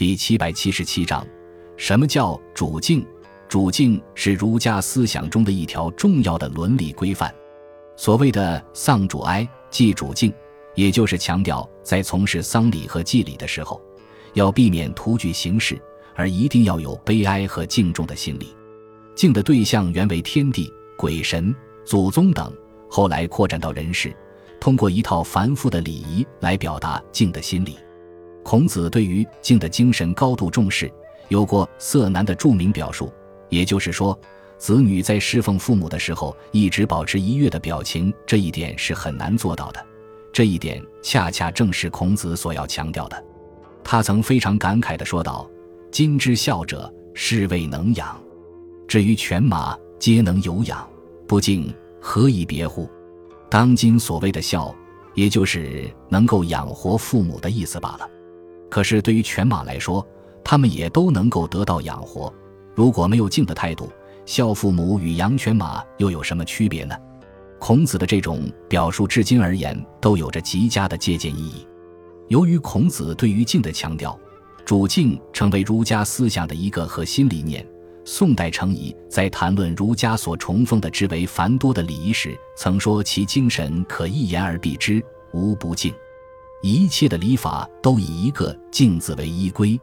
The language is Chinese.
第777章，什么叫主境？主境是儒家思想中的一条重要的伦理规范。所谓的丧主哀祭主境，也就是强调在从事丧礼和祭礼的时候，要避免徒具形式，而一定要有悲哀和敬重的心理。敬的对象原为天地、鬼神、祖宗等，后来扩展到人世，通过一套繁复的礼仪来表达敬的心理。孔子对于敬的精神高度重视，有过色难的著名表述，也就是说，子女在侍奉父母的时候一直保持愉悦的表情，这一点是很难做到的。这一点恰恰正是孔子所要强调的。他曾非常感慨地说道：今之孝者，是谓能养。至于犬马，皆能有养，不敬，何以别乎？当今所谓的孝，也就是能够养活父母的意思罢了。可是对于犬马来说，他们也都能够得到养活，如果没有敬的态度，孝父母与养犬马又有什么区别呢？孔子的这种表述至今而言都有着极佳的借鉴意义。由于孔子对于敬的强调，主敬成为儒家思想的一个核心理念。宋代程颐在谈论儒家所崇奉的之为繁多的礼仪时，曾说其精神可一言而蔽之，无不敬。一切的礼法都以一个敬字为依归，